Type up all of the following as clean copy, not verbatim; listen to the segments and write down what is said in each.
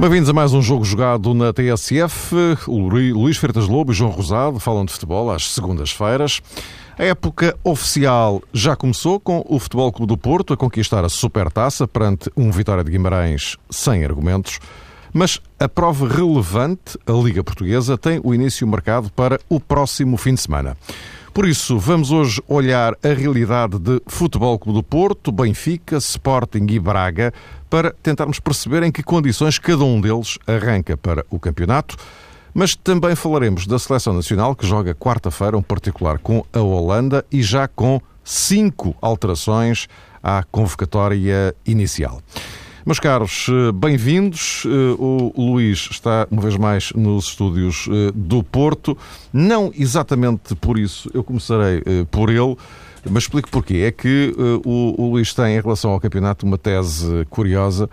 Bem-vindos a mais um jogo jogado na TSF. O Luís Freitas Lobo e João Rosado falam de futebol às segundas-feiras. A época oficial já começou com o Futebol Clube do Porto a conquistar a Supertaça perante um Vitória de Guimarães sem argumentos. Mas a prova relevante, a Liga Portuguesa, tem o início marcado para o próximo fim de semana. Por isso, vamos hoje olhar a realidade de Futebol Clube do Porto, Benfica, Sporting e Braga para tentarmos perceber em que condições cada um deles arranca para o campeonato. Mas também falaremos da Seleção Nacional, que joga quarta-feira, um particular com a Holanda e já com 5 alterações à convocatória inicial. Meus caros, bem-vindos. O Luís está, uma vez mais, nos estúdios do Porto. Não exatamente por isso, eu começarei por ele, mas explico porquê. É que o Luís tem, em relação ao campeonato, uma tese curiosa,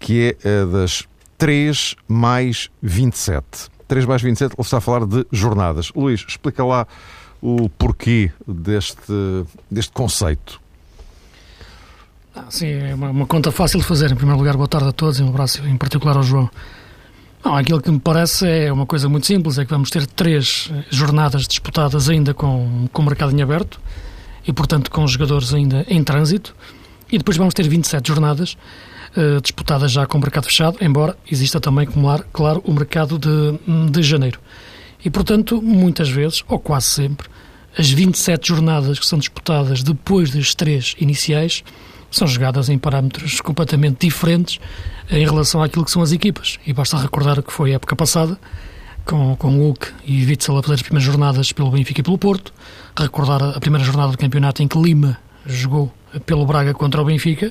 que é das 3 mais 27. 3 mais 27, ele está a falar de jornadas. Luís, explica lá o porquê deste conceito. Sim, é uma conta fácil de fazer. Em primeiro lugar, boa tarde a todos e um abraço em particular ao João. Não, aquilo que me parece é uma coisa muito simples, é que vamos ter 3 jornadas disputadas ainda com o mercado em aberto e, portanto, com jogadores ainda em trânsito, e depois vamos ter 27 jornadas disputadas já com o mercado fechado, embora exista também, claro, o mercado de janeiro. E, portanto, muitas vezes, ou quase sempre, as 27 jornadas que são disputadas depois das 3 iniciais são jogadas em parâmetros completamente diferentes em relação àquilo que são as equipas. E basta recordar o que foi a época passada, com Hulk e Witzel a fazer as primeiras jornadas pelo Benfica e pelo Porto, recordar a primeira jornada do campeonato em que Lima jogou pelo Braga contra o Benfica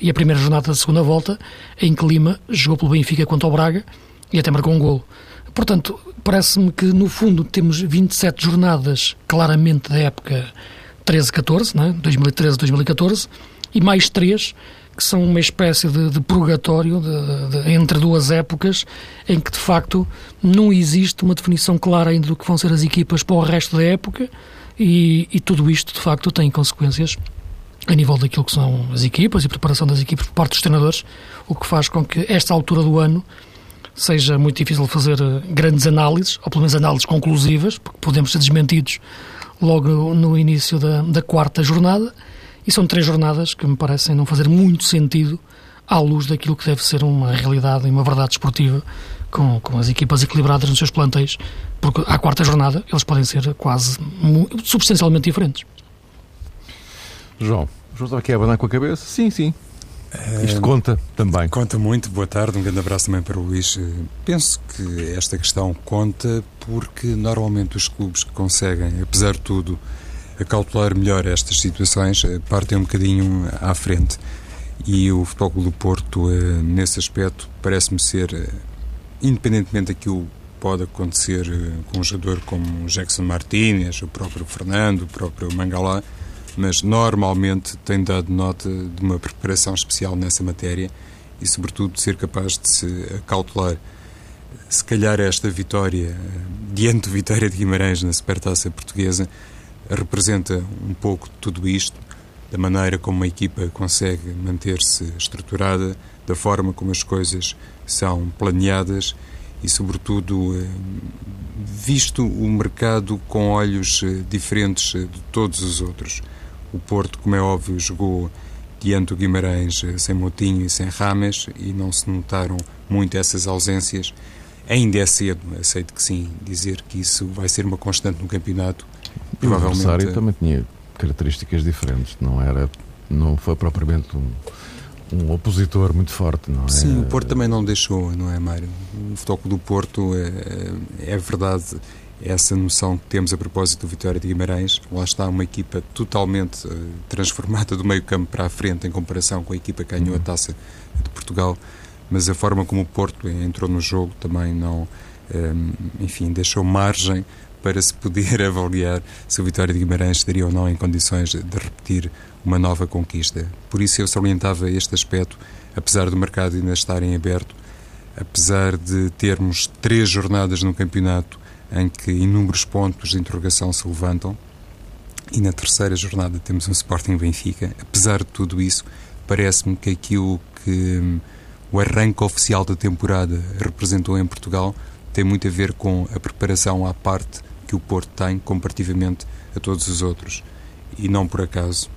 e a primeira jornada da segunda volta em que Lima jogou pelo Benfica contra o Braga e até marcou um golo. Portanto, parece-me que, no fundo, temos 27 jornadas claramente da época 13-14, né? 2013-2014, e mais 3 que são uma espécie de purgatório entre duas épocas em que, de facto, não existe uma definição clara ainda do que vão ser as equipas para o resto da época e tudo isto, de facto, tem consequências a nível daquilo que são as equipas e a preparação das equipas por parte dos treinadores, o que faz com que esta altura do ano seja muito difícil fazer grandes análises, ou pelo menos análises conclusivas, porque podemos ser desmentidos logo no início da quarta jornada. E são 3 jornadas que me parecem não fazer muito sentido à luz daquilo que deve ser uma realidade e uma verdade esportiva com as equipas equilibradas nos seus plantéis, porque à quarta jornada eles podem ser quase substancialmente diferentes. João está aqui a abanar com a cabeça? Sim. Isto conta também. Conta muito. Boa tarde, um grande abraço também para o Luís. Penso que esta questão conta porque normalmente os clubes que conseguem, apesar de tudo, a calcular melhor estas situações, partem um bocadinho à frente. E o Futebol Clube do Porto, nesse aspecto, parece-me ser, independentemente daquilo que pode acontecer com um jogador como o Jackson Martínez, o próprio Fernando, o próprio Mangalá, mas normalmente tem dado nota de uma preparação especial nessa matéria e, sobretudo, de ser capaz de se calcular. Se calhar esta vitória, diante do Vitória de Guimarães na Supertaça Portuguesa, representa um pouco de tudo isto, da maneira como uma equipa consegue manter-se estruturada, da forma como as coisas são planeadas e, sobretudo, visto o mercado com olhos diferentes de todos os outros. O Porto, como é óbvio, jogou diante do Guimarães sem Moutinho e sem Rames e não se notaram muito essas ausências. Ainda é cedo, aceito que sim, dizer que isso vai ser uma constante no campeonato. E o adversário também tinha características diferentes, não foi propriamente um opositor muito forte, não é? Sim, o Porto também não deixou, não é, Mário? O Futebol Clube do Porto, é verdade, essa noção que temos a propósito do Vitória de Guimarães, lá está uma equipa totalmente transformada do meio campo para a frente em comparação com a equipa que ganhou a Taça de Portugal, mas a forma como o Porto entrou no jogo também não, deixou margem para se poder avaliar se o Vitória de Guimarães estaria ou não em condições de repetir uma nova conquista. Por isso eu salientava este aspecto, apesar do mercado ainda estar em aberto, apesar de termos 3 jornadas no campeonato em que inúmeros pontos de interrogação se levantam, e na terceira jornada temos um Sporting Benfica, apesar de tudo isso, parece-me que aquilo que o arranque oficial da temporada representou em Portugal tem muito a ver com a preparação à parte que o Porto tem comparativamente a todos os outros. E não por acaso,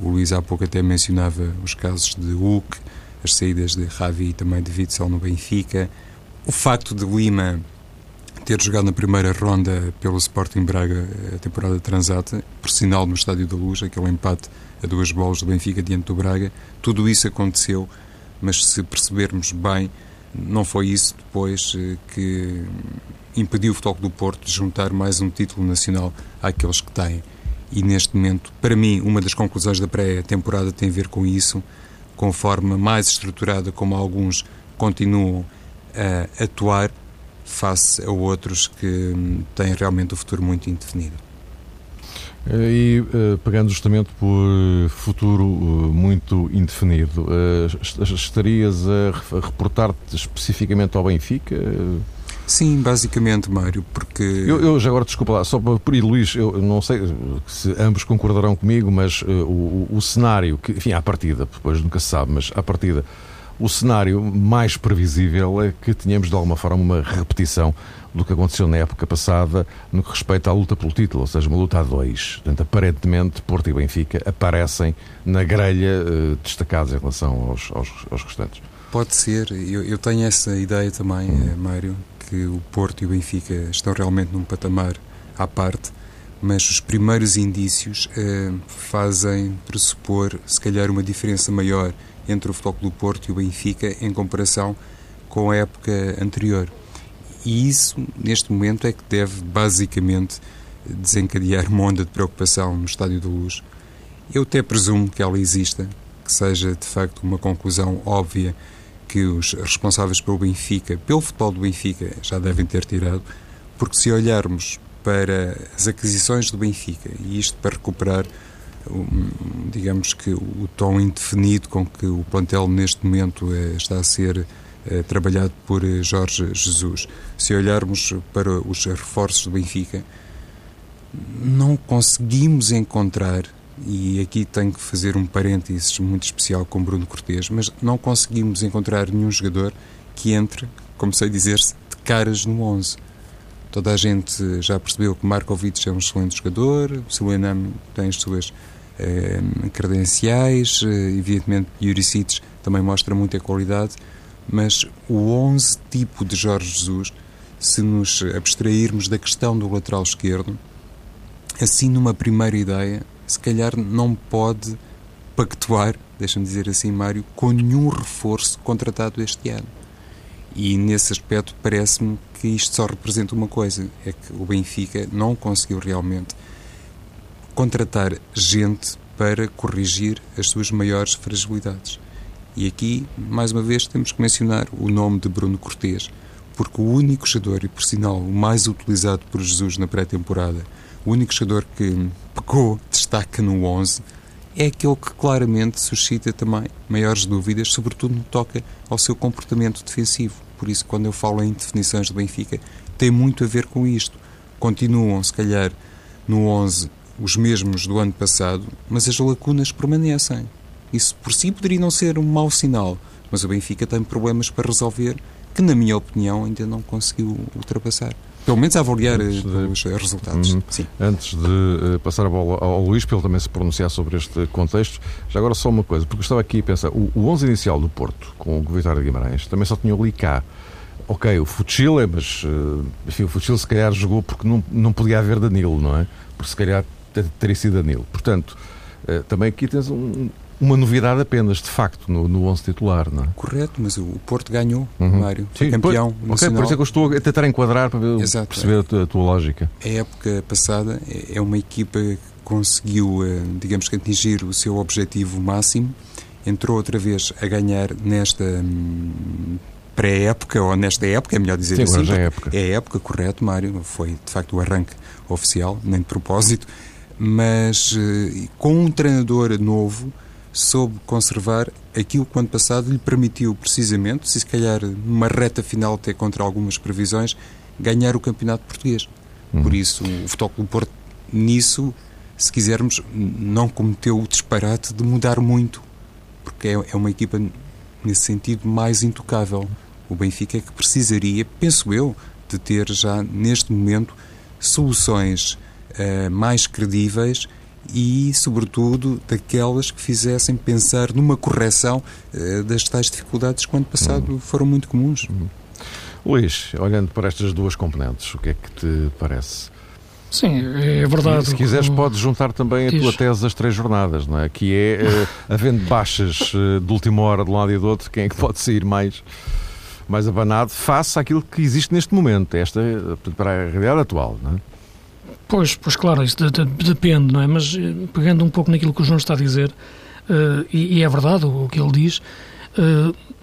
o Luís há pouco até mencionava os casos de Hulk, as saídas de Javi e também de Witzel no Benfica, o facto de Lima ter jogado na primeira ronda pelo Sporting Braga a temporada transata, por sinal no Estádio da Luz, aquele empate a 2 bolas do Benfica diante do Braga, tudo isso aconteceu, mas se percebermos bem, não foi isso depois que impediu o Futebol Clube do Porto de juntar mais um título nacional àqueles que têm. E neste momento, para mim, uma das conclusões da pré-temporada tem a ver com isso, com a forma mais estruturada como alguns continuam a atuar face a outros que têm realmente um futuro muito indefinido. E pegando justamente por futuro muito indefinido, estarias a reportar-te especificamente ao Benfica? Sim, basicamente, Mário, porque... Eu já agora, desculpa lá, só por ir, Luís, eu não sei se ambos concordarão comigo, mas o cenário, que, enfim, à partida, depois nunca se sabe, mas à partida, o cenário mais previsível é que tenhamos, de alguma forma, uma repetição do que aconteceu na época passada no que respeita à luta pelo título, ou seja, uma luta a 2. Portanto, aparentemente, Porto e Benfica aparecem na grelha destacados em relação aos restantes. Pode ser, eu tenho essa ideia também, Mário, que o Porto e o Benfica estão realmente num patamar à parte, mas os primeiros indícios fazem pressupor, se calhar, uma diferença maior entre o Futebol Clube do Porto e o Benfica em comparação com a época anterior. E isso, neste momento, é que deve, basicamente, desencadear uma onda de preocupação no Estádio da Luz. Eu até presumo que ela exista, que seja, de facto, uma conclusão óbvia que os responsáveis pelo Benfica, pelo futebol do Benfica, já devem ter tirado, porque se olharmos para as aquisições do Benfica, e isto para recuperar, digamos que, o tom indefinido com que o plantel neste momento está a ser trabalhado por Jorge Jesus, se olharmos para os reforços do Benfica, não conseguimos encontrar, e aqui tenho que fazer um parênteses muito especial com Bruno Cortez, mas não conseguimos encontrar nenhum jogador que entre, como sei dizer-se, de caras no 11. Toda a gente já percebeu que Markovic é um excelente jogador, Suenam tem as suas credenciais, evidentemente Juricic também mostra muita qualidade, mas o 11 tipo de Jorge Jesus, se nos abstrairmos da questão do lateral esquerdo, assim numa primeira ideia, se calhar não pode pactuar, deixa-me dizer assim, Mário, com nenhum reforço contratado este ano. E nesse aspecto parece-me que isto só representa uma coisa, é que o Benfica não conseguiu realmente contratar gente para corrigir as suas maiores fragilidades. E aqui, mais uma vez, temos que mencionar o nome de Bruno Cortez, porque o único jogador, e por sinal o mais utilizado por Jesus na pré-temporada, o único jogador que pegou destaque no 11, é aquele que claramente suscita também maiores dúvidas, sobretudo no que toca ao seu comportamento defensivo. Por isso, quando eu falo em definições do Benfica, tem muito a ver com isto. Continuam, se calhar, no 11 os mesmos do ano passado, mas as lacunas permanecem. Isso por si poderia não ser um mau sinal, mas o Benfica tem problemas para resolver que, na minha opinião, ainda não conseguiu ultrapassar. Pelo menos a avaliar os resultados. Sim. Antes de passar a bola ao Luís, para ele também se pronunciar sobre este contexto, já agora só uma coisa, porque eu estava aqui a pensar, o 11 inicial do Porto, com o Vitória de Guimarães, também só tinha o Alicá. Ok, o Fuchila, mas enfim, o Fuchila se calhar jogou porque não podia haver Danilo, não é? Porque se calhar teria sido Danilo. Portanto, também aqui tens uma novidade apenas, de facto, no 11 titular, não é? Correto, mas o Porto ganhou, Mário, foi campeão nacional. Ok, por isso é que eu estou a tentar enquadrar para ver, perceber a tua lógica. A época passada é uma equipa que conseguiu, digamos que, atingir o seu objetivo máximo, entrou outra vez a ganhar nesta pré-época, ou nesta época, é melhor dizer assim. Sim, é a época. É a época, correto, Mário, foi, de facto, o arranque oficial, nem de propósito, mas com um treinador novo, soube conservar aquilo que o ano passado lhe permitiu precisamente, se calhar numa reta final até contra algumas previsões, ganhar o campeonato português. Por isso o Futebol Clube do Porto nisso, se quisermos, não cometeu o disparate de mudar muito, porque é uma equipa nesse sentido, mais intocável. O Benfica é que precisaria, penso eu, de ter já neste momento soluções mais credíveis e, sobretudo, daquelas que fizessem pensar numa correção das tais dificuldades que, no ano passado, foram muito comuns. Luís, olhando para estas duas componentes, o que é que te parece? Sim, é verdade. E, se quiseres, podes juntar também a tua tese das três jornadas, não é? Que é, havendo baixas de última hora de um lado e do outro, quem é que pode sair mais abanado face àquilo que existe neste momento, esta para a realidade atual, não é? Pois claro, isso depende, não é? Mas pegando um pouco naquilo que o João está a dizer, e é verdade o que ele diz,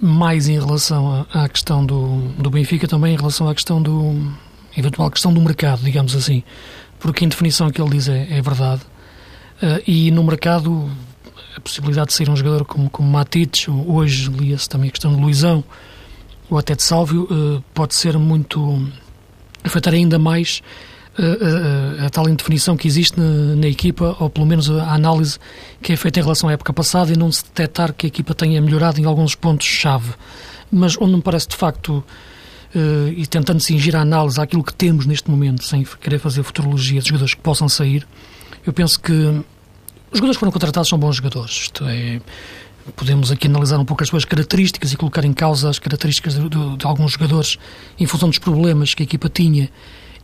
mais em relação à questão do Benfica, também em relação à questão eventual questão do mercado, digamos assim, porque a indefinição que ele diz é verdade, e no mercado a possibilidade de sair um jogador como Matites, hoje lia-se também a questão de Luizão, ou até de Sálvio, pode ser muito, afetar ainda mais a tal indefinição que existe na equipa, ou pelo menos a análise que é feita em relação à época passada e não se detectar que a equipa tenha melhorado em alguns pontos-chave. Mas onde me parece de facto, e tentando cingir a análise àquilo que temos neste momento, sem querer fazer futurologia de jogadores que possam sair, eu penso que os jogadores que foram contratados são bons jogadores. Isto é, podemos aqui analisar um pouco as suas características e colocar em causa as características de alguns jogadores em função dos problemas que a equipa tinha,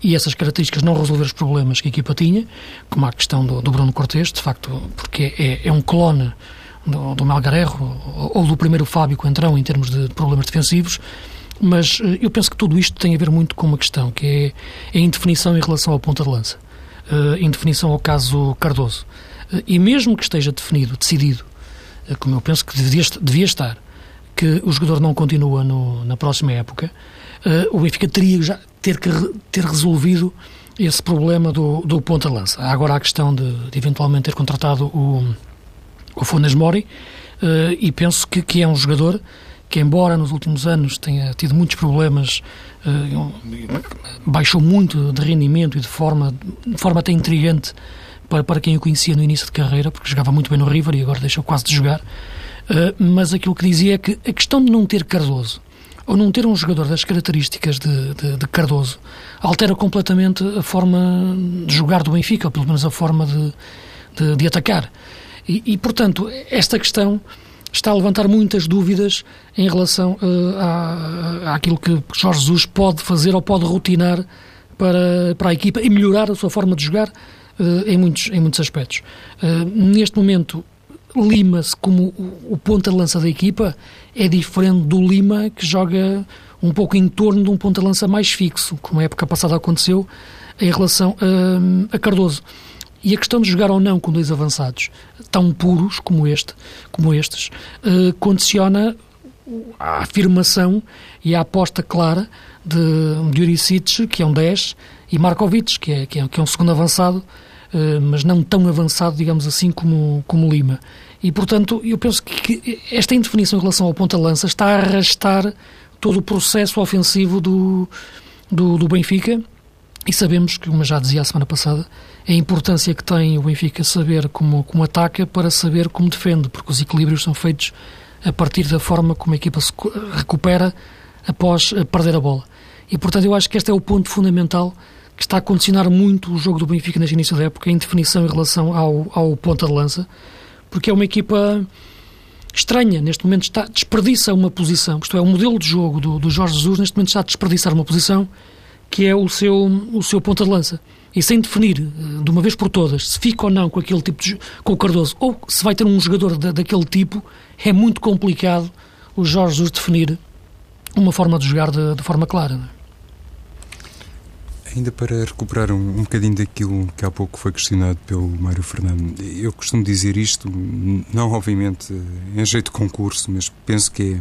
e essas características não resolver os problemas que a equipa tinha, como a questão do Bruno Cortez, de facto, porque é um clone do Melgarejo ou do primeiro Fábio Coentrão em termos de problemas defensivos, mas eu penso que tudo isto tem a ver muito com uma questão, que é a indefinição em relação ao ponta de lança, a indefinição ao caso Cardoso. E mesmo que esteja definido, decidido, como eu penso que devia estar, que o jogador não continua na próxima época, o Benfica teria já ter resolvido esse problema do ponta-lança. Há agora a questão de eventualmente ter contratado o Funes Mori, e penso que é um jogador que, embora nos últimos anos tenha tido muitos problemas, baixou muito de rendimento e de forma até intrigante para quem o conhecia no início de carreira, porque jogava muito bem no River e agora deixou quase de jogar, mas aquilo que dizia é que a questão de não ter Cardoso, ou não ter um jogador das características de Cardoso, altera completamente a forma de jogar do Benfica, ou pelo menos a forma de atacar. E, portanto, esta questão está a levantar muitas dúvidas em relação àquilo que Jorge Jesus pode fazer ou pode rotinar para a equipa e melhorar a sua forma de jogar em muitos aspectos. Neste momento, Lima-se como o ponta-lança da equipa é diferente do Lima, que joga um pouco em torno de um ponta-lança mais fixo, como a época passada aconteceu em relação a Cardoso. E a questão de jogar ou não com dois avançados tão puros como estes, condiciona a afirmação e a aposta clara de Juricic, que é um 10, e Markovic, que é um segundo avançado, mas não tão avançado, digamos assim, como Lima. E, portanto, eu penso que esta indefinição em relação ao ponta-lança está a arrastar todo o processo ofensivo do Benfica, e sabemos, como já dizia a semana passada, a importância que tem o Benfica saber como ataca para saber como defende, porque os equilíbrios são feitos a partir da forma como a equipa se recupera após perder a bola. E, portanto, eu acho que este é o ponto fundamental que está a condicionar muito o jogo do Benfica neste início da época, em definição em relação ao ponta-de-lança, porque é uma equipa estranha, neste momento desperdiça uma posição, isto é, o modelo de jogo do Jorge Jesus neste momento está a desperdiçar uma posição que é o seu ponta-de-lança, e sem definir de uma vez por todas se fica ou não com aquele tipo com o Cardoso, ou se vai ter um jogador daquele tipo, é muito complicado o Jorge Jesus definir uma forma de jogar de forma clara, não é? Ainda para recuperar um bocadinho daquilo que há pouco foi questionado pelo Mário Fernando, eu costumo dizer isto, não obviamente em jeito de concurso, mas penso que é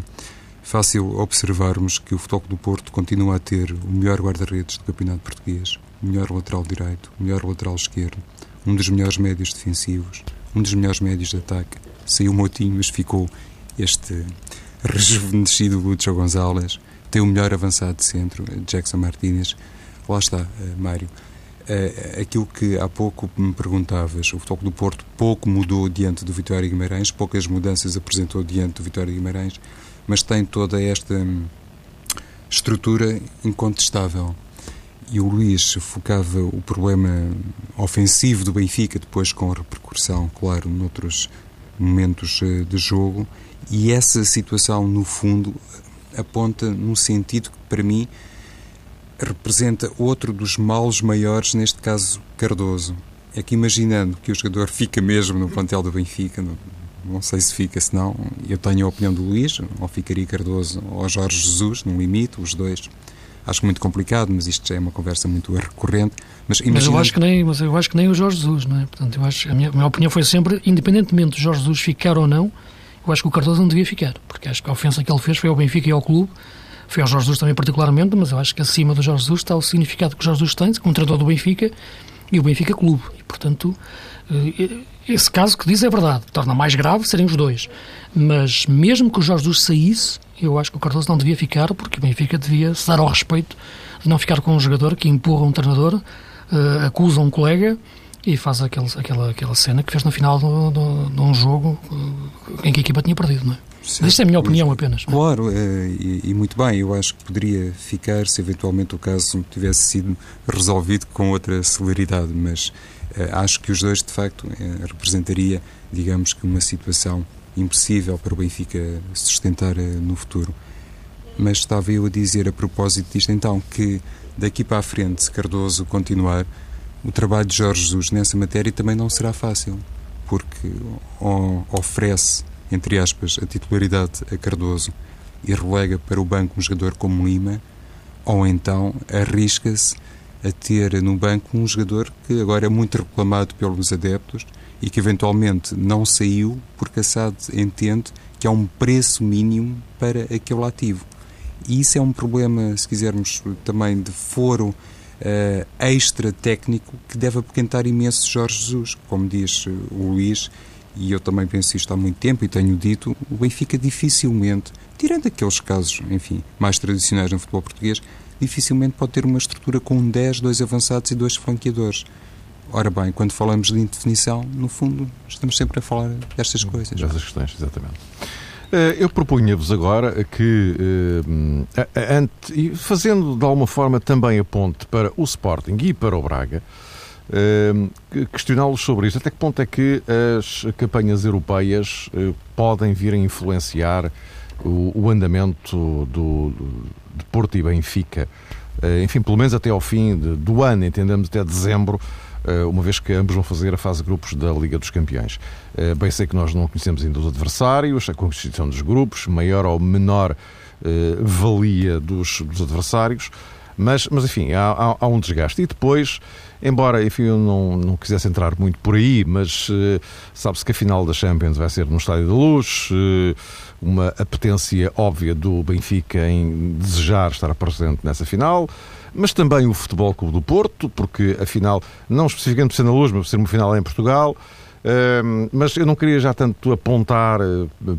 fácil observarmos que o Futebol Clube do Porto continua a ter o melhor guarda-redes do campeonato português, o melhor lateral direito, o melhor lateral esquerdo, um dos melhores médios defensivos, um dos melhores médios de ataque. Saiu o Moutinho, mas ficou este rejuvenescido Lucho González. Tem o melhor avançado de centro, Jackson Martínez. Lá está, Mário. Aquilo que há pouco me perguntavas, o Futebol Clube do Porto pouco mudou diante do Vitória de Guimarães, poucas mudanças apresentou diante do Vitória de Guimarães, mas tem toda esta estrutura incontestável. E o Luís focava o problema ofensivo do Benfica, depois com repercussão, claro, noutros momentos de jogo, e essa situação, no fundo, aponta num sentido que, para mim, representa outro dos males maiores, neste caso, Cardoso. É que, imaginando que o jogador fica mesmo no plantel do Benfica, não sei se fica, se não, eu tenho a opinião do Luís, ou ficaria Cardoso ou Jorge Jesus, no limite, os dois. Acho muito complicado, mas isto já é uma conversa muito recorrente. Mas eu acho que nem o Jorge Jesus, não é? Portanto, eu acho, a minha opinião foi sempre, independentemente do Jorge Jesus ficar ou não, eu acho que o Cardoso não devia ficar, porque acho que a ofensa que ele fez foi ao Benfica e ao clube, foi ao Jorge Jesus também particularmente, mas eu acho que acima do Jorge Jesus está o significado que o Jorge Jesus tem como treinador do Benfica e o Benfica Clube. E, portanto, esse caso que diz é verdade, torna mais grave serem os dois. Mas mesmo que o Jorge Jesus saísse, eu acho que o Cardoso não devia ficar, porque o Benfica devia se dar ao respeito de não ficar com um jogador que empurra um treinador, acusa um colega e faz aquela cena que fez no final de um jogo em que a equipa tinha perdido, não é? Certo. Mas isto é a minha opinião apenas. Claro, e muito bem, eu acho que poderia ficar se eventualmente o caso tivesse sido resolvido com outra celeridade, mas acho que os dois, de facto, representaria, digamos que, uma situação impossível para o Benfica sustentar no futuro. Mas estava eu a dizer a propósito disto então que daqui para a frente, se Cardoso continuar, o trabalho de Jorge Jesus nessa matéria também não será fácil, porque oferece, entre aspas, a titularidade a Cardoso e relega para o banco um jogador como Lima, ou então arrisca-se a ter no banco um jogador que agora é muito reclamado pelos adeptos e que eventualmente não saiu porque a SAD entende que há um preço mínimo para aquele ativo. E isso é um problema, se quisermos, também de foro extra-técnico que deve apoquentar imenso Jorge Jesus. Como diz o Luís, e eu também penso isto há muito tempo e tenho dito, o Benfica dificilmente, tirando aqueles casos, enfim, mais tradicionais no futebol português, dificilmente pode ter uma estrutura com 10, 2 avançados e 2 flanqueadores. Ora bem, quando falamos de indefinição, no fundo, estamos sempre a falar destas coisas. Destas questões, exatamente. Eu propunha-vos agora que, fazendo de alguma forma também a ponte para o Sporting e para o Braga, questioná-los sobre isto. Até que ponto é que as campanhas europeias podem vir a influenciar o andamento de Porto e Benfica? Enfim, pelo menos até ao fim do ano, entendemos até dezembro, uma vez que ambos vão fazer a fase de grupos da Liga dos Campeões. Bem sei que nós não conhecemos ainda os adversários, a constituição dos grupos, maior ou menor valia dos adversários, mas enfim, há um desgaste. E depois, embora enfim, eu não quisesse entrar muito por aí, mas sabe-se que a final da Champions vai ser no Estádio da Luz, uma apetência óbvia do Benfica em desejar estar presente nessa final, mas também o Futebol Clube do Porto, porque a final, não especificamente por ser na Luz, mas por ser uma final em Portugal, mas eu não queria já tanto apontar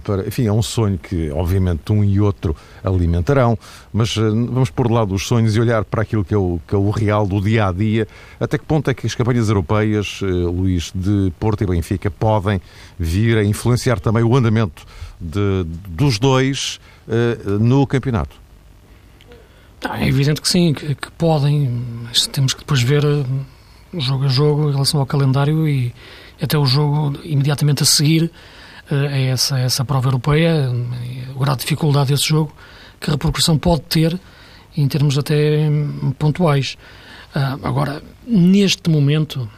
para, enfim, é um sonho que obviamente um e outro alimentarão, mas vamos pôr de lado os sonhos e olhar para aquilo que é o real do dia-a-dia. Até que ponto é que as campanhas europeias, Luís, de Porto e Benfica podem vir a influenciar também o andamento dos dois no campeonato? É evidente que sim, que podem, mas temos que depois ver jogo a jogo em relação ao calendário e até o jogo imediatamente a seguir a essa prova europeia, o grau de dificuldade desse jogo, que a repercussão pode ter em termos até pontuais. Agora, neste momento,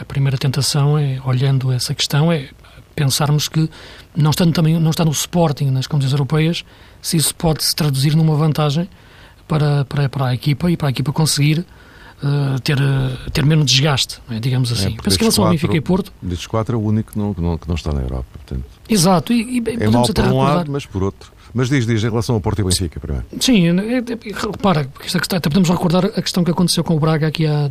a primeira tentação, olhando essa questão, é pensarmos que, não estando o Sporting nas competições europeias, se isso pode se traduzir numa vantagem para a equipa e para a equipa conseguir ter menos desgaste, não é? Digamos assim. Penso que em relação ao Benfica e Porto... Destes quatro é o único que não está na Europa, portanto... Exato. E é mal por um lado, mas por outro. Mas diz, em relação ao Porto e Benfica, primeiro. Sim, repara, até podemos recordar a questão que aconteceu com o Braga aqui há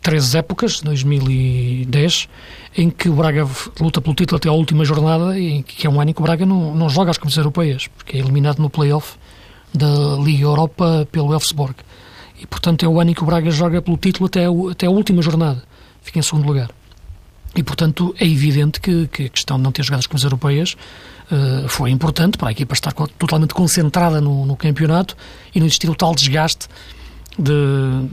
3 épocas, 2010, em que o Braga luta pelo título até à última jornada, que é um ano em que o Braga não joga as competições europeias, porque é eliminado no play-off da Liga Europa pelo Elfsborg. E, portanto, é o ano em que o Braga joga pelo título até à última jornada. Fica em segundo lugar. E, portanto, é evidente que a questão de não ter jogado as competições europeias foi importante para a equipa estar totalmente concentrada no campeonato e não existir o tal desgaste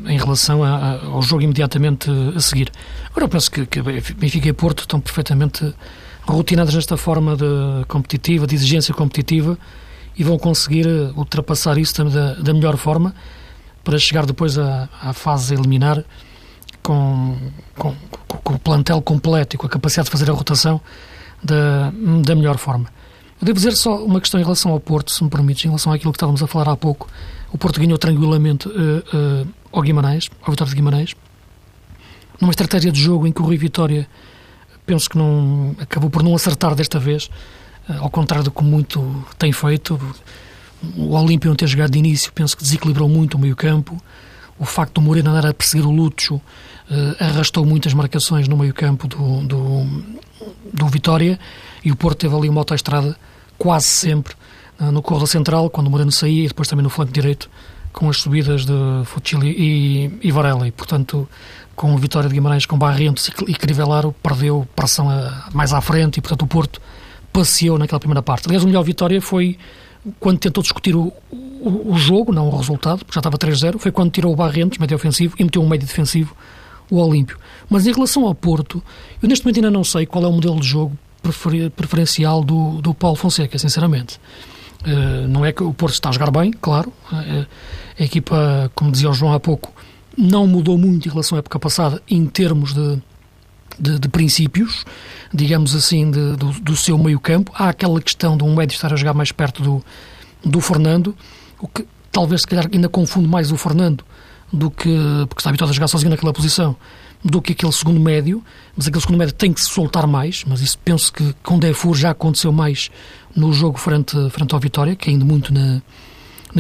em relação ao jogo imediatamente a seguir. Agora, eu penso que Benfica e Porto estão perfeitamente rotinados nesta forma competitiva, de exigência competitiva, e vão conseguir ultrapassar isso da melhor forma para chegar depois à fase eliminar com o plantel completo e com a capacidade de fazer a rotação da melhor forma. Eu devo dizer só uma questão em relação ao Porto, se me permites, em relação àquilo que estávamos a falar há pouco. O Porto ganhou tranquilamente ao Vitória de Guimarães, numa estratégia de jogo em que o Rui Vitória, penso que acabou por não acertar desta vez, ao contrário do que muito tem feito. O Olímpio não ter jogado de início, penso que desequilibrou muito o meio-campo. O facto do Moreno andar a perseguir o Lucho arrastou muitas marcações no meio-campo do Vitória, e o Porto teve ali uma autoestrada quase sempre no corredor central, quando o Moreno saía, e depois também no flanco direito, com as subidas de Fuchila e Varela. E, portanto, com o Vitória de Guimarães, com Barrientos e Crivellaro, perdeu pressão mais à frente, e, portanto, o Porto passeou naquela primeira parte. Aliás, o melhor Vitória foi quando tentou discutir o jogo, não o resultado, porque já estava 3-0, foi quando tirou o Barrientos, médio ofensivo, e meteu um médio defensivo, o Olímpio. Mas em relação ao Porto, eu neste momento ainda não sei qual é o modelo de jogo preferencial do Paulo Fonseca, sinceramente. Não é que o Porto está a jogar bem, claro. A equipa, como dizia o João há pouco, não mudou muito em relação à época passada em termos de princípios, digamos assim, do seu meio-campo. Há aquela questão de um médio estar a jogar mais perto do Fernando, o que talvez se calhar ainda confunde mais o Fernando do que, porque está habituado a jogar sozinho naquela posição, do que aquele segundo médio. Mas aquele segundo médio tem que se soltar mais, mas isso penso que com Defur já aconteceu mais no jogo frente ao Vitória, caindo muito na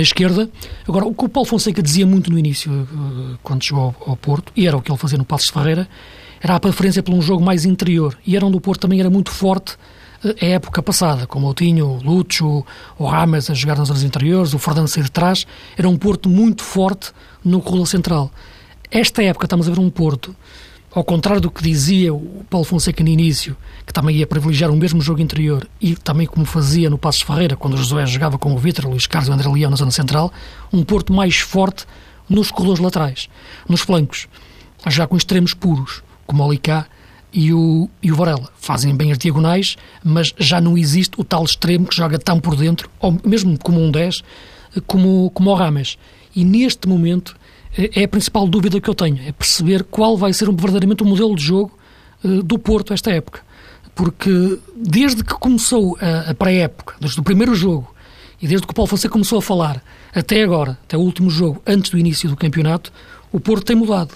esquerda. Agora, o que o Paulo Fonseca dizia muito no início, quando chegou ao Porto, e era o que ele fazia no Passos de Ferreira, era a preferência por um jogo mais interior, e era onde o Porto também era muito forte a época passada, com o Moutinho, o Lucho, o Rames a jogar nas zonas interiores, o Fernando sair de trás. Era um Porto muito forte no corredor central. Esta época estamos a ver um Porto, ao contrário do que dizia o Paulo Fonseca no início, que também ia privilegiar o mesmo jogo interior, e também como fazia no Passos Ferreira, quando o Josué jogava com o Vítor, o Luís Carlos e o André Leão na zona central, um Porto mais forte nos corredores laterais, nos flancos, já com extremos puros, como o Alicá e o Varela. Fazem bem as diagonais, mas já não existe o tal extremo que joga tão por dentro, ou mesmo como um 10, como o Rames. E neste momento é a principal dúvida que eu tenho, é perceber qual vai ser verdadeiramente o modelo de jogo do Porto esta época. Porque desde que começou a pré-época, desde o primeiro jogo, e desde que o Paulo Fonseca começou a falar, até agora, até o último jogo, antes do início do campeonato, o Porto tem mudado.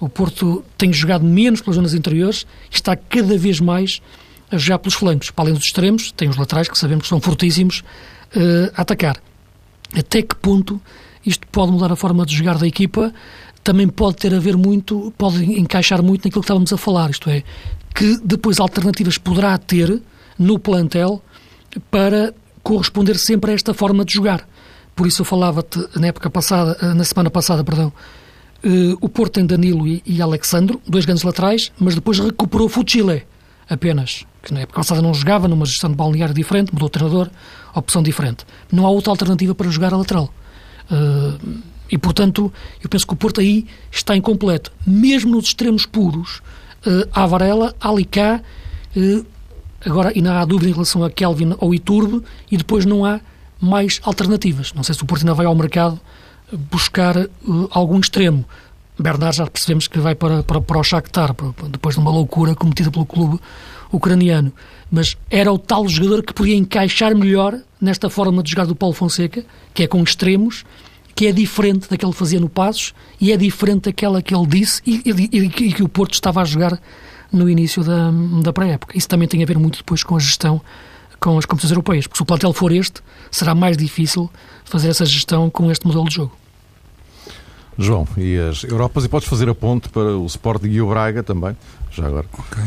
O Porto tem jogado menos pelas zonas interiores e está cada vez mais a jogar pelos flancos. Para além dos extremos, tem os laterais, que sabemos que são fortíssimos a atacar. Até que ponto isto pode mudar a forma de jogar da equipa? Também pode ter a ver muito, pode encaixar muito naquilo que estávamos a falar, isto é, que depois alternativas poderá ter no plantel para corresponder sempre a esta forma de jogar. Por isso eu falava-te na semana passada, perdão. O Porto tem Danilo e Alexandro, dois grandes laterais, mas depois recuperou Fuchila apenas, que na época passada não jogava, numa gestão de balneário diferente, mudou o treinador, opção diferente. Não há outra alternativa para jogar a lateral. E, portanto, eu penso que o Porto aí está incompleto. Mesmo nos extremos puros, há Varela, há Alicá, agora ainda há dúvida em relação a Kelvin ou Iturbe, e depois não há mais alternativas. Não sei se o Porto ainda vai ao mercado buscar algum extremo. Bernard já percebemos que vai para o Shakhtar, depois de uma loucura cometida pelo clube ucraniano. Mas era o tal jogador que podia encaixar melhor nesta forma de jogar do Paulo Fonseca, que é com extremos, que é diferente daquela que fazia no Passos, e é diferente daquela que ele disse e que o Porto estava a jogar no início da pré-época. Isso também tem a ver muito depois com a gestão, com as competições europeias, porque se o plantel for este, será mais difícil fazer essa gestão com este modelo de jogo. João, e as Europas, e podes fazer a ponte para o Sporting e o Braga também, já agora. Ok.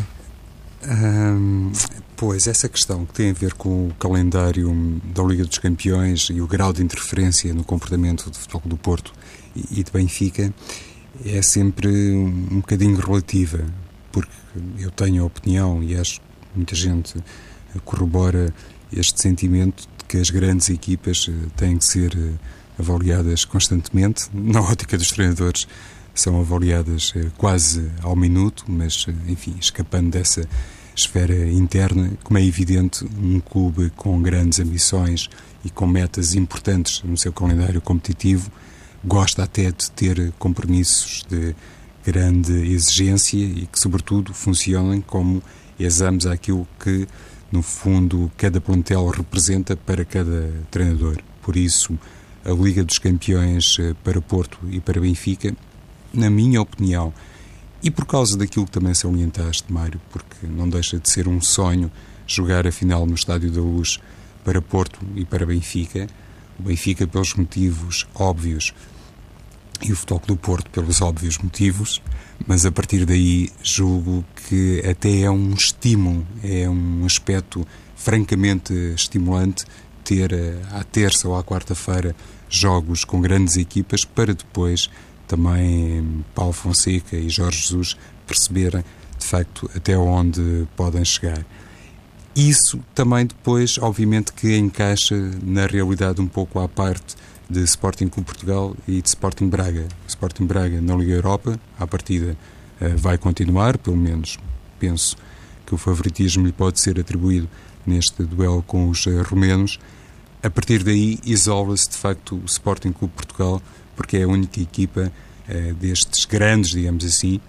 Pois, essa questão que tem a ver com o calendário da Liga dos Campeões e o grau de interferência no comportamento do Futebol Clube do Porto e de Benfica é sempre um bocadinho relativa, porque eu tenho a opinião, e acho que muita gente corrobora este sentimento, de que as grandes equipas têm que ser avaliadas constantemente. Na ótica dos treinadores, são avaliadas quase ao minuto, mas, enfim, escapando dessa esfera interna, como é evidente, um clube com grandes ambições e com metas importantes no seu calendário competitivo gosta até de ter compromissos de grande exigência e que, sobretudo, funcionem como exames àquilo que, no fundo, cada plantel representa para cada treinador. Por isso, a Liga dos Campeões para Porto e para Benfica, na minha opinião, e por causa daquilo que também salientaste, Mário, porque não deixa de ser um sonho jogar a final no Estádio da Luz para Porto e para Benfica, o Benfica pelos motivos óbvios e o Futebol Clube do Porto pelos óbvios motivos, mas a partir daí julgo que até é um estímulo, é um aspecto francamente estimulante ter à terça ou à quarta-feira jogos com grandes equipas para depois também Paulo Fonseca e Jorge Jesus perceberem de facto até onde podem chegar. Isso também depois, obviamente, que encaixa na realidade um pouco à parte de Sporting Clube Portugal e de Sporting Braga. Sporting Braga na Liga Europa, à partida, vai continuar, pelo menos penso que o favoritismo lhe pode ser atribuído neste duelo com os romenos. A partir daí isola-se de facto o Sporting Clube Portugal, porque é a única equipa destes grandes, digamos assim,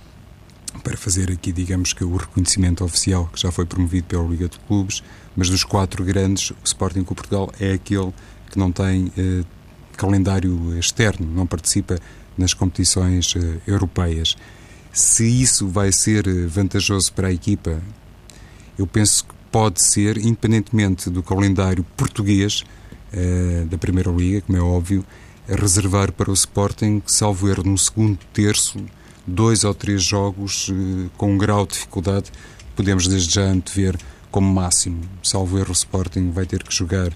para fazer aqui, digamos que o reconhecimento oficial que já foi promovido pela Liga de Clubes, mas dos quatro grandes, o Sporting Clube Portugal é aquele que não tem calendário externo, não participa nas competições europeias. Se isso vai ser vantajoso para a equipa, eu penso que pode ser, independentemente do calendário português da Primeira Liga, como é óbvio, reservar para o Sporting, salvo erro, no segundo terço, 2 ou 3 jogos com um grau de dificuldade, podemos desde já antever como máximo. Salvo erro, o Sporting vai ter que jogar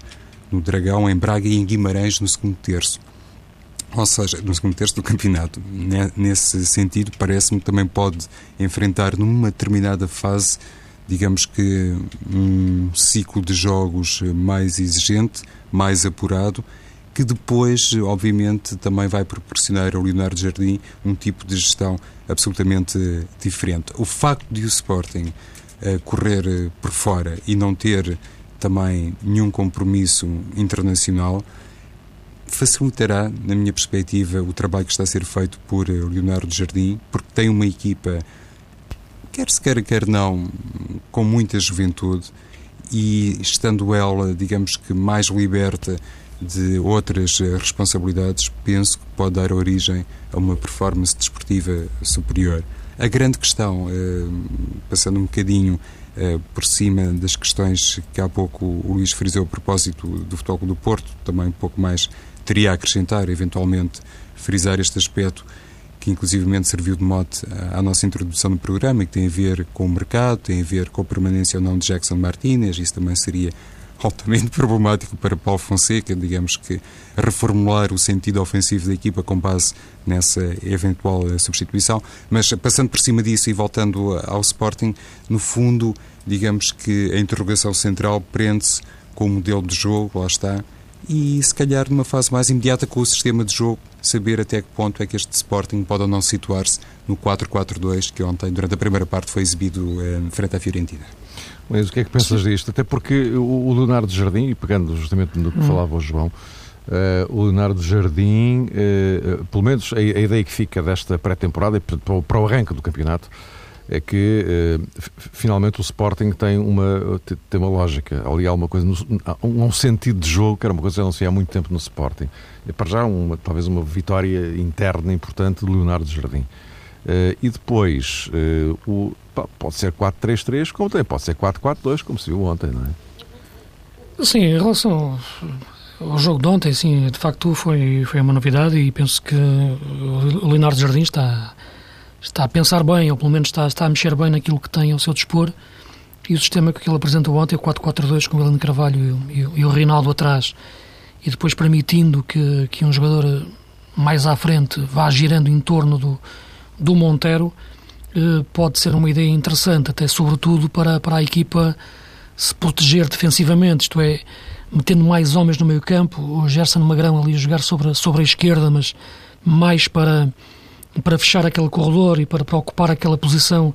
no Dragão, em Braga e em Guimarães no segundo terço. Ou seja, no segundo terço do campeonato. Nesse sentido, parece-me que também pode enfrentar numa determinada fase, digamos que um ciclo de jogos mais exigente, mais apurado, que depois, obviamente, também vai proporcionar ao Leonardo Jardim um tipo de gestão absolutamente diferente. O facto de o Sporting correr por fora e não ter também nenhum compromisso internacional facilitará, na minha perspectiva, o trabalho que está a ser feito por Leonardo Jardim, porque tem uma equipa, quer se queira, quer não, com muita juventude, e estando ela, digamos que mais liberta de outras responsabilidades, penso que pode dar origem a uma performance desportiva superior. A grande questão, passando um bocadinho por cima das questões que há pouco o Luís frisou a propósito do Futebol Clube do Porto, também um pouco mais teria a acrescentar, eventualmente frisar este aspecto que inclusivamente serviu de mote à nossa introdução no programa, que tem a ver com o mercado, tem a ver com a permanência ou não de Jackson Martínez. Isso também seria altamente problemático para Paulo Fonseca, digamos que reformular o sentido ofensivo da equipa com base nessa eventual substituição, mas passando por cima disso e voltando ao Sporting, no fundo, digamos que a interrogação central prende-se com o modelo de jogo, lá está, e se calhar numa fase mais imediata com o sistema de jogo, saber até que ponto é que este Sporting pode ou não situar-se no 4-4-2 que ontem, durante a primeira parte, foi exibido frente à Fiorentina. Mas o que é que pensas disto? Até porque o Leonardo Jardim, e pegando justamente no que falava o João, o Leonardo Jardim, pelo menos a ideia que fica desta pré-temporada, para o arranque do campeonato, é que finalmente o Sporting tem uma lógica. Ali há uma coisa, um sentido de jogo, que era uma coisa que eu não sei há muito tempo no Sporting. E para já, talvez uma vitória interna importante do Leonardo Jardim. E depois, pode ser 4-3-3, como tem, pode ser 4-4-2, como se viu ontem, não é? Sim, em relação ao jogo de ontem, sim, de facto foi uma novidade e penso que o Leonardo Jardim está a pensar bem, ou pelo menos está a mexer bem naquilo que tem ao seu dispor, e o sistema que ele apresentou ontem, o 4-4-2, com o Heleno Carvalho e o Reinaldo atrás, e depois permitindo que um jogador mais à frente vá girando em torno do Montero, pode ser uma ideia interessante, até sobretudo para a equipa se proteger defensivamente, isto é, metendo mais homens no meio campo, o Gerson Magrão ali a jogar sobre a esquerda, mas mais para fechar aquele corredor e para ocupar aquela posição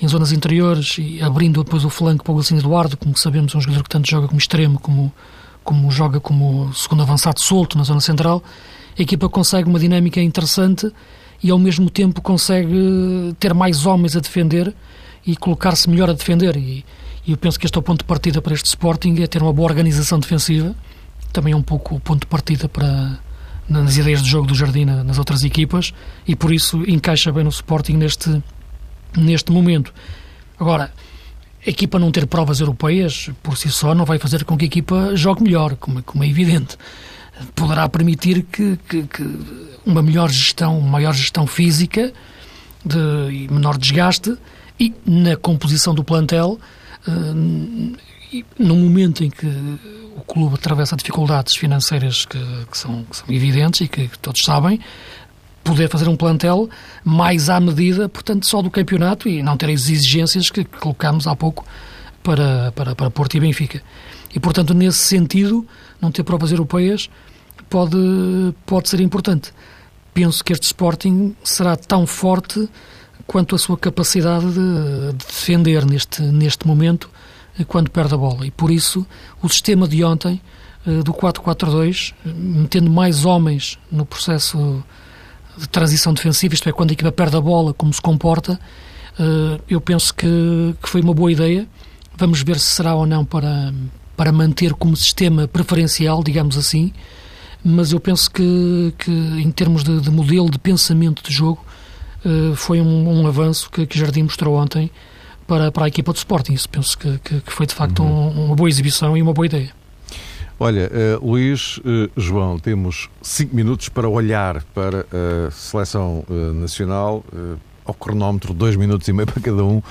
em zonas interiores, e abrindo depois o flanco para o Wilson Eduardo, como sabemos é um jogador que tanto joga como extremo, como joga como segundo avançado solto na zona central. A equipa consegue uma dinâmica interessante e ao mesmo tempo consegue ter mais homens a defender e colocar-se melhor a defender, e eu penso que este é o ponto de partida para este Sporting, é ter uma boa organização defensiva, também é um pouco o ponto de partida para nas ideias de jogo do Jardim nas outras equipas, e por isso encaixa bem no Sporting neste momento. Agora, a equipa não ter provas europeias por si só não vai fazer com que a equipa jogue melhor, como é evidente. Poderá permitir que uma melhor gestão, uma maior gestão física e menor desgaste, e na composição do plantel, no momento em que o clube atravessa dificuldades financeiras que são evidentes e que todos sabem, poder fazer um plantel mais à medida, portanto, só do campeonato, e não ter as exigências que colocámos há pouco para Porto e Benfica. E, portanto, nesse sentido, não ter provas europeias pode ser importante. Penso que este Sporting será tão forte quanto a sua capacidade de defender neste momento, quando perde a bola. E, por isso, o sistema de ontem, do 4-4-2, metendo mais homens no processo de transição defensiva, isto é, quando a equipa perde a bola, como se comporta, eu penso que foi uma boa ideia. Vamos ver se será ou não para manter como sistema preferencial, digamos assim, mas eu penso que em termos de modelo, de pensamento de jogo, foi um avanço que Jardim mostrou ontem para a equipa do Sporting. Isso penso que foi de facto uma boa exibição e uma boa ideia. Olha, Luís, João, temos 5 minutos para olhar para a Seleção Nacional, ao cronómetro, 2 minutos e meio para cada um.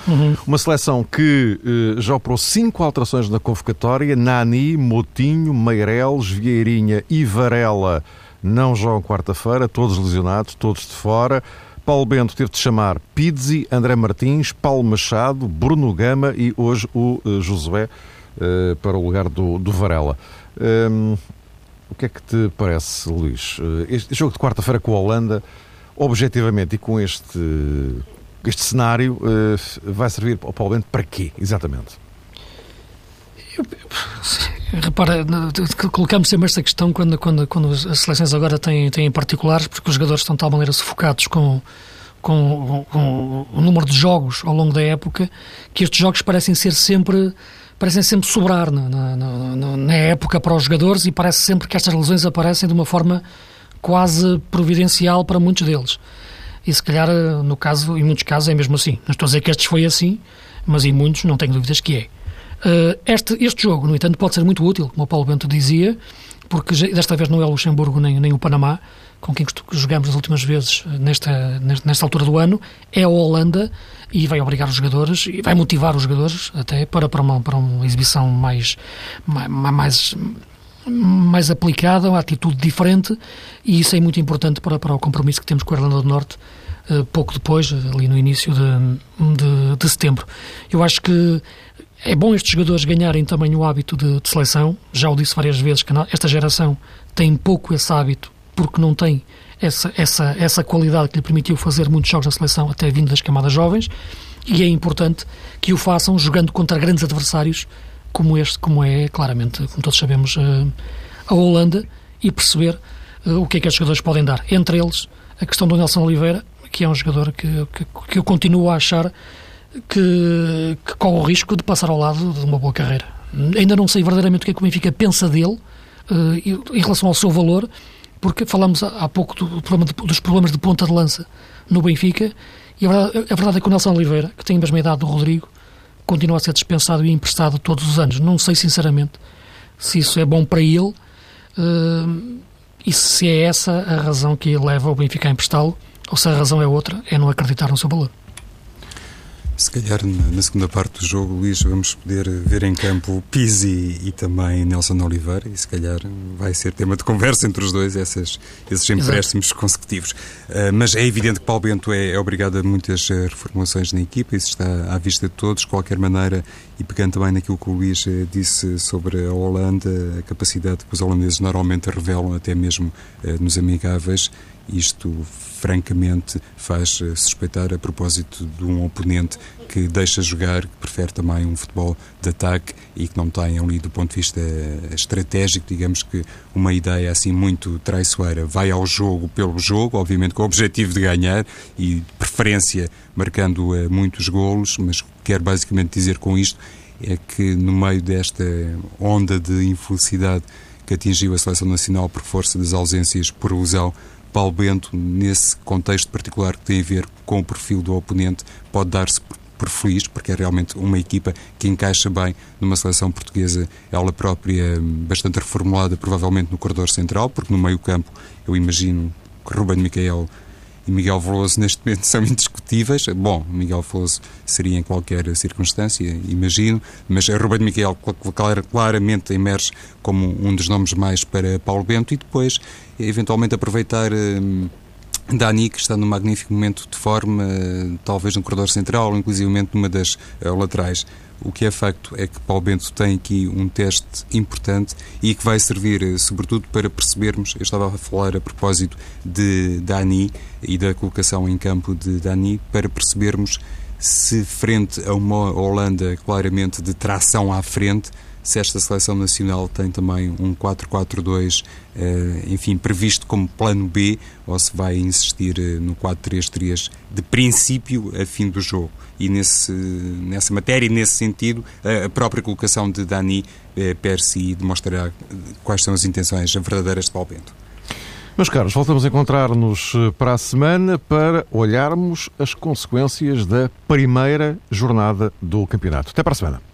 Uma seleção que já operou 5 alterações na convocatória. Nani, Moutinho, Meireles, Vieirinha e Varela não jogam quarta-feira, todos lesionados, todos de fora. Paulo Bento teve de chamar Pizzi, André Martins, Paulo Machado, Bruno Gama e hoje o Josué para o lugar do Varela. O que é que te parece, Luís? Este jogo de quarta-feira com a Holanda, objetivamente, e com este cenário, vai servir ao Paulo Bento para quê, exatamente? Repara, colocamos sempre esta questão quando as seleções agora têm particulares, porque os jogadores estão de tal maneira sufocados com o número de jogos ao longo da época, que estes jogos parecem sempre sobrar na época para os jogadores, e parece sempre que estas lesões aparecem de uma forma quase providencial para muitos deles. E se calhar, em muitos casos, é mesmo assim. Não estou a dizer que estes foi assim, mas em muitos não tenho dúvidas que é. Este jogo, no entanto, pode ser muito útil, como o Paulo Bento dizia, porque desta vez não é o Luxemburgo nem o Panamá, com quem jogamos as últimas vezes nesta altura do ano, é a Holanda, e vai obrigar os jogadores, e vai motivar os jogadores até para uma exibição mais aplicada, uma atitude diferente, e isso é muito importante para o compromisso que temos com a Irlanda do Norte pouco depois, ali no início de setembro. Eu acho que é bom estes jogadores ganharem também o hábito de seleção. Já o disse várias vezes, que esta geração tem pouco esse hábito, porque não tem essa qualidade que lhe permitiu fazer muitos jogos na seleção, até vindo das camadas jovens, e é importante que o façam jogando contra grandes adversários como este, como é, claramente, como todos sabemos, a Holanda, e perceber o que é que estes jogadores podem dar. Entre eles, a questão do Nelson Oliveira, que é um jogador que eu continuo a achar que corre o risco de passar ao lado de uma boa carreira. Ainda não sei verdadeiramente o que é que o Benfica pensa dele em relação ao seu valor, porque falamos há pouco dos problemas de ponta de lança no Benfica, e a verdade é que o Nelson Oliveira, que tem a mesma idade do Rodrigo, continua a ser dispensado e emprestado todos os anos. Não sei, sinceramente, se isso é bom para ele e se é essa a razão que leva o Benfica a emprestá-lo, ou se a razão é outra, é não acreditar no seu valor. Se calhar na segunda parte do jogo, Luís, vamos poder ver em campo Pizzi e também Nelson Oliveira, e se calhar vai ser tema de conversa entre os dois esses empréstimos consecutivos. Mas é evidente que Paulo Bento é obrigado a muitas reformulações na equipa, isso está à vista de todos. De qualquer maneira, e pegando também naquilo que o Luís disse sobre a Holanda, a capacidade que os holandeses normalmente revelam, até mesmo nos amigáveis, isto francamente faz suspeitar a propósito de um oponente que deixa jogar, que prefere também um futebol de ataque e que não tem ali do ponto de vista estratégico, digamos, que uma ideia assim muito traiçoeira. Vai ao jogo pelo jogo, obviamente com o objetivo de ganhar e de preferência marcando muitos golos, mas quero basicamente dizer com isto é que no meio desta onda de infelicidade que atingiu a Seleção Nacional por força das ausências por lesão, Paulo Bento, nesse contexto particular que tem a ver com o perfil do oponente, pode dar-se por feliz, porque é realmente uma equipa que encaixa bem numa seleção portuguesa, ela própria bastante reformulada, provavelmente no corredor central, porque no meio-campo eu imagino que Ruben Miquel e Miguel Veloso neste momento são indiscutíveis. Bom, Miguel Veloso seria em qualquer circunstância, imagino, mas Ruben Miquel claramente emerge como um dos nomes mais para Paulo Bento, e depois eventualmente aproveitar Dani, que está num magnífico momento de forma, talvez no corredor central ou inclusivamente numa das laterais. O que é facto é que Paulo Bento tem aqui um teste importante e que vai servir sobretudo para percebermos, eu estava a falar a propósito de Dani e da colocação em campo de Dani, para percebermos se frente a uma Holanda claramente de tração à frente, se esta Seleção Nacional tem também um 4-4-2, enfim, previsto como plano B, ou se vai insistir no 4-3-3 de princípio a fim do jogo. E nessa matéria e nesse sentido, a própria colocação de Dani per si demonstrará quais são as intenções verdadeiras de Paulo Bento. Meus caros, voltamos a encontrar-nos para a semana para olharmos as consequências da primeira jornada do campeonato. Até para a semana.